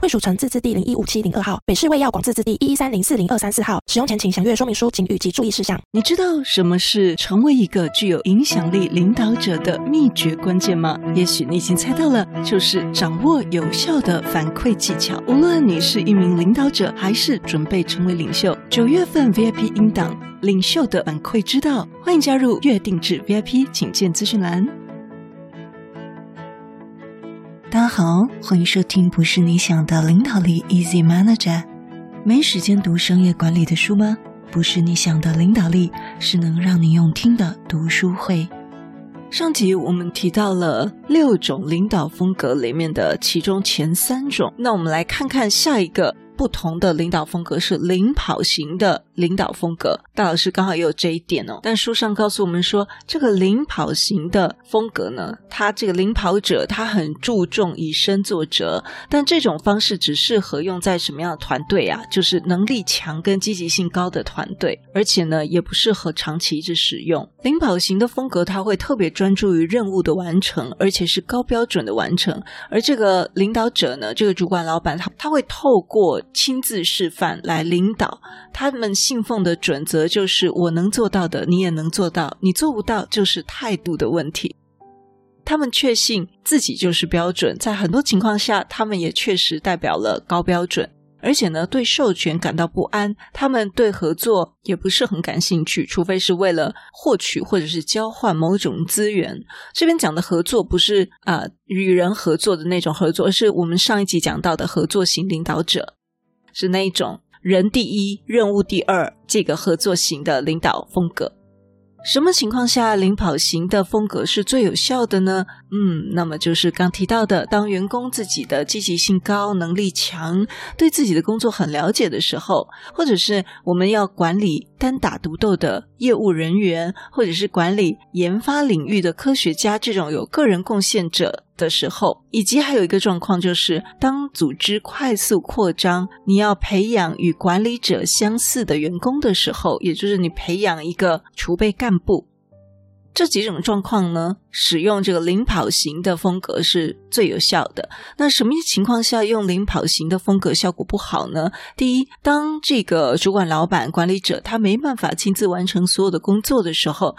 卫署城自治地015702号，北市卫药广自治地113040234号。使用前请详阅说明书、警语及注意事项。你知道什么是成为一个具有影响力领导者的秘诀关键吗？也许你已经猜到了，就是掌握有效的反馈技巧。无论你是一名领导者，还是准备成为领袖，9月份 VIP 音档领袖的反馈之道，欢迎加入月定制 VIP， 请见资讯栏。大家好，欢迎收听不是你想的领导力 Easy Manager。 没时间读商业管理的书吗？不是你想的领导力，是能让你用听的读书会。上集我们提到了6种领导风格里面的其中前3种，那我们来看看下一个不同的领导风格是领跑型的领导风格。大老师刚好也有这一点哦，但书上告诉我们说，这个领跑型的风格呢，他这个领跑者他很注重以身作则，但这种方式只适合用在什么样的团队啊？就是能力强跟积极性高的团队，而且呢也不适合长期一直使用。领跑型的风格他会特别专注于任务的完成，而且是高标准的完成，而这个领导者呢，这个主管老板他会透过亲自示范来领导，他们信奉的准则就是我能做到的你也能做到，你做不到就是态度的问题。他们确信自己就是标准，在很多情况下他们也确实代表了高标准，而且呢对授权感到不安，他们对合作也不是很感兴趣，除非是为了获取或者是交换某种资源。这边讲的合作不是与人合作的那种合作，而是我们上一集讲到的合作型领导者，是那一种人第一任务第二这个合作型的领导风格。什么情况下领跑型的风格是最有效的呢？那么就是刚提到的，当员工自己的积极性高，能力强，对自己的工作很了解的时候，或者是我们要管理单打独斗的业务人员，或者是管理研发领域的科学家，这种有个人贡献者的时候，以及还有一个状况就是当组织快速扩张，你要培养与管理者相似的员工的时候，也就是你培养一个储备干部。这几种状况呢，使用这个领跑型的风格是最有效的。那什么情况下用领跑型的风格效果不好呢？第一，当这个主管老板管理者他没办法亲自完成所有的工作的时候；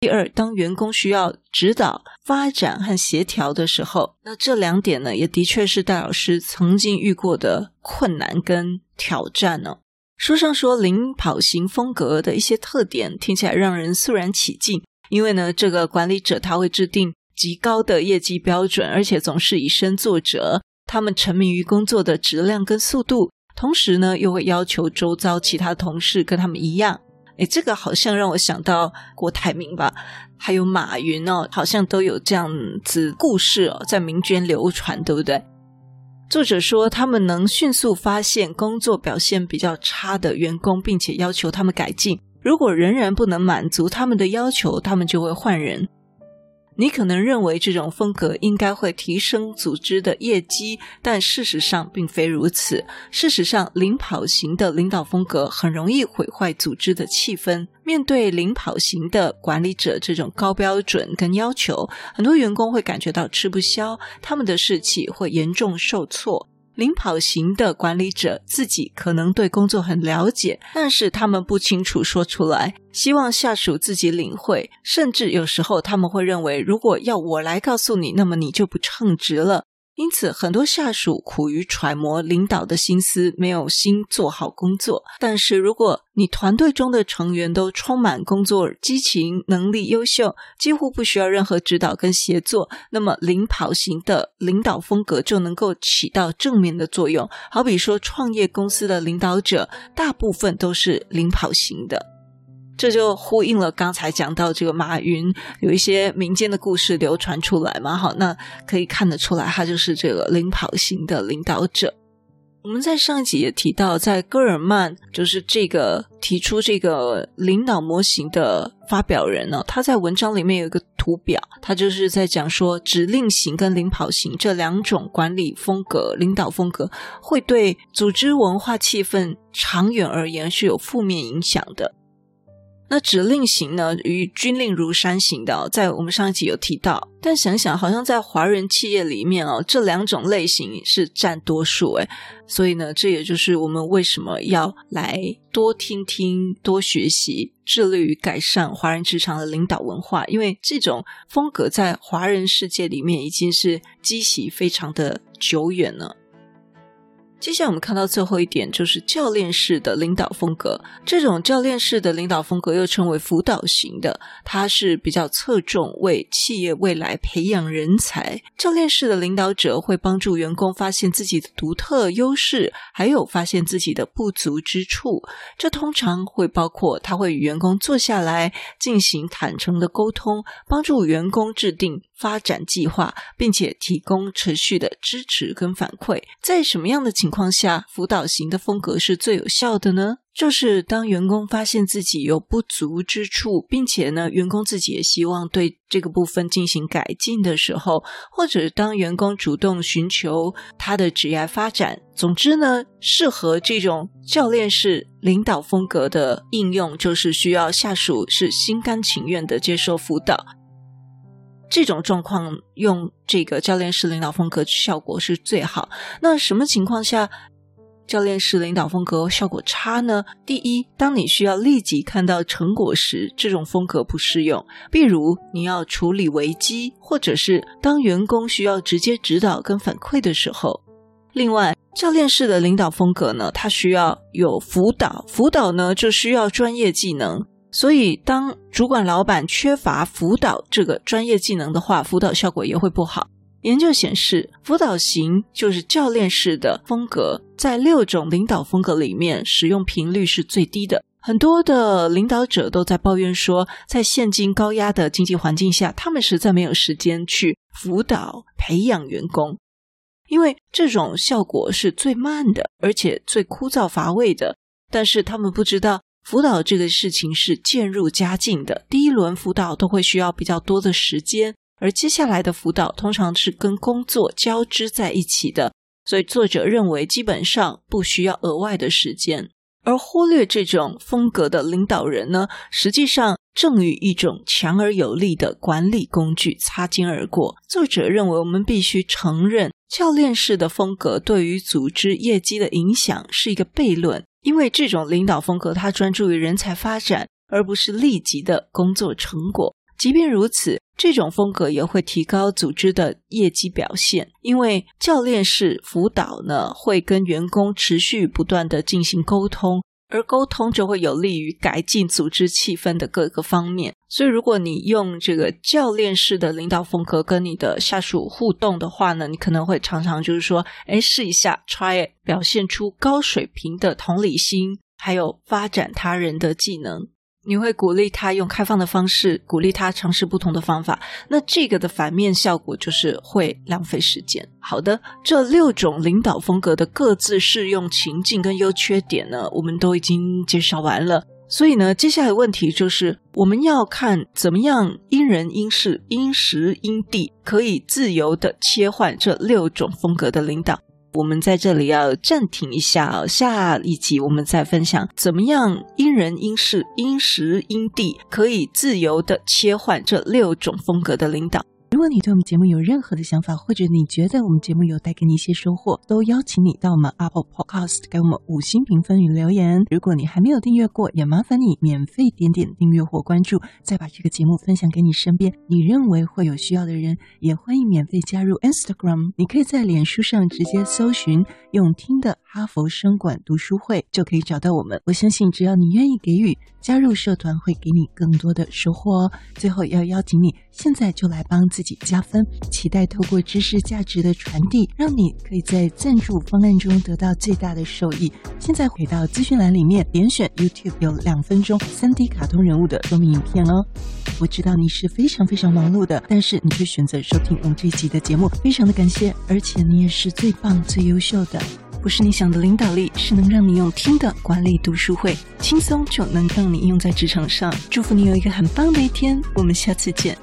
第二，当员工需要指导、发展和协调的时候。那这2点呢，也的确是戴老师曾经遇过的困难跟挑战哦。书上说领跑型风格的一些特点听起来让人肃然起敬，因为呢这个管理者他会制定极高的业绩标准，而且总是以身作则，他们沉迷于工作的质量跟速度，同时呢又会要求周遭其他同事跟他们一样。这个好像让我想到郭台铭吧，还有马云哦，好像都有这样子故事哦，在民间流传，对不对？作者说他们能迅速发现工作表现比较差的员工，并且要求他们改进，如果仍然不能满足他们的要求，他们就会换人。你可能认为这种风格应该会提升组织的业绩，但事实上并非如此。事实上，领跑型的领导风格很容易毁坏组织的气氛。面对领跑型的管理者这种高标准跟要求，很多员工会感觉到吃不消，他们的士气会严重受挫。领跑型的管理者自己可能对工作很了解，但是他们不清楚说出来，希望下属自己领会，甚至有时候他们会认为，如果要我来告诉你，那么你就不称职了。因此很多下属苦于揣摩领导的心思，没有心做好工作。但是如果你团队中的成员都充满工作激情，能力优秀，几乎不需要任何指导跟协作，那么领跑型的领导风格就能够起到正面的作用。好比说创业公司的领导者大部分都是领跑型的。这就呼应了刚才讲到这个马云有一些民间的故事流传出来嘛，好，那可以看得出来他就是这个领跑型的领导者。我们在上一集也提到，在戈尔曼就是这个提出这个领导模型的发表人呢，他在文章里面有一个图表，他就是在讲说指令型跟领跑型这两种管理风格、领导风格会对组织文化气氛长远而言是有负面影响的。那指令型呢与军令如山型的在我们上一集有提到，但想想好像在华人企业里面这两种类型是占多数诶，所以呢这也就是我们为什么要来多听听多学习，致力于改善华人职场的领导文化，因为这种风格在华人世界里面已经是积习非常的久远了。接下来我们看到最后一点，就是教练式的领导风格。这种教练式的领导风格又称为辅导型的，它是比较侧重为企业未来培养人才。教练式的领导者会帮助员工发现自己的独特优势，还有发现自己的不足之处。这通常会包括他会与员工坐下来进行坦诚的沟通，帮助员工制定发展计划，并且提供持续的支持跟反馈。在什么样的情况下辅导型的风格是最有效的呢？就是当员工发现自己有不足之处，并且呢员工自己也希望对这个部分进行改进的时候，或者当员工主动寻求他的职业发展。总之呢，适合这种教练式领导风格的应用，就是需要下属是心甘情愿的接受辅导。这种状况用这个教练式领导风格效果是最好。那什么情况下教练式领导风格效果差呢？第一，当你需要立即看到成果时，这种风格不适用，比如你要处理危机，或者是当员工需要直接指导跟反馈的时候。另外，教练式的领导风格呢，它需要有辅导，辅导呢就需要专业技能，所以当主管老板缺乏辅导这个专业技能的话，辅导效果也会不好。研究显示，辅导型就是教练式的风格，在6种领导风格里面使用频率是最低的。很多的领导者都在抱怨说，在现今高压的经济环境下，他们实在没有时间去辅导培养员工，因为这种效果是最慢的，而且最枯燥乏味的。但是他们不知道辅导这个事情是渐入佳境的，第一轮辅导都会需要比较多的时间，而接下来的辅导通常是跟工作交织在一起的，所以作者认为基本上不需要额外的时间。而忽略这种风格的领导人呢，实际上正与一种强而有力的管理工具擦肩而过。作者认为我们必须承认，教练式的风格对于组织业绩的影响是一个悖论，因为这种领导风格它专注于人才发展，而不是立即的工作成果。即便如此，这种风格也会提高组织的业绩表现，因为教练式辅导呢，会跟员工持续不断的进行沟通，而沟通就会有利于改进组织气氛的各个方面。所以如果你用这个教练式的领导风格跟你的下属互动的话呢，你可能会常常就是说试一下 try it， 表现出高水平的同理心，还有发展他人的技能。你会鼓励他用开放的方式，鼓励他尝试不同的方法，那这个的反面效果就是会浪费时间。好的，这6种领导风格的各自适用情境跟优缺点呢，我们都已经介绍完了。所以呢，接下来问题就是我们要看怎么样因人因事因时因地可以自由地切换这6种风格的领导。我们在这里要暂停一下下一集我们再分享怎么样因人因事因时因地可以自由地切换这6种风格的领导。如果你对我们节目有任何的想法，或者你觉得我们节目有带给你一些收获，都邀请你到我们 Apple Podcast 给我们5星评分与留言。如果你还没有订阅过，也麻烦你免费点订阅或关注，再把这个节目分享给你身边你认为会有需要的人。也欢迎免费加入 Instagram， 你可以在脸书上直接搜寻用听的哈佛商管读书会就可以找到我们。我相信只要你愿意给予，加入社团会给你更多的收获哦。最后要邀请你现在就来帮自己加分，期待透过知识价值的传递，让你可以在赞助方案中得到最大的受益。现在回到资讯栏里面，点选 YouTube 有2分钟 3D 卡通人物的说明影片哦。我知道你是非常忙碌的，但是你却选择收听我们这一集的节目，非常的感谢，而且你也是最棒最优秀的。不是你想的领导力，是能让你用听的管理读书会，轻松就能让你用在职场上。祝福你有一个很棒的一天，我们下次见。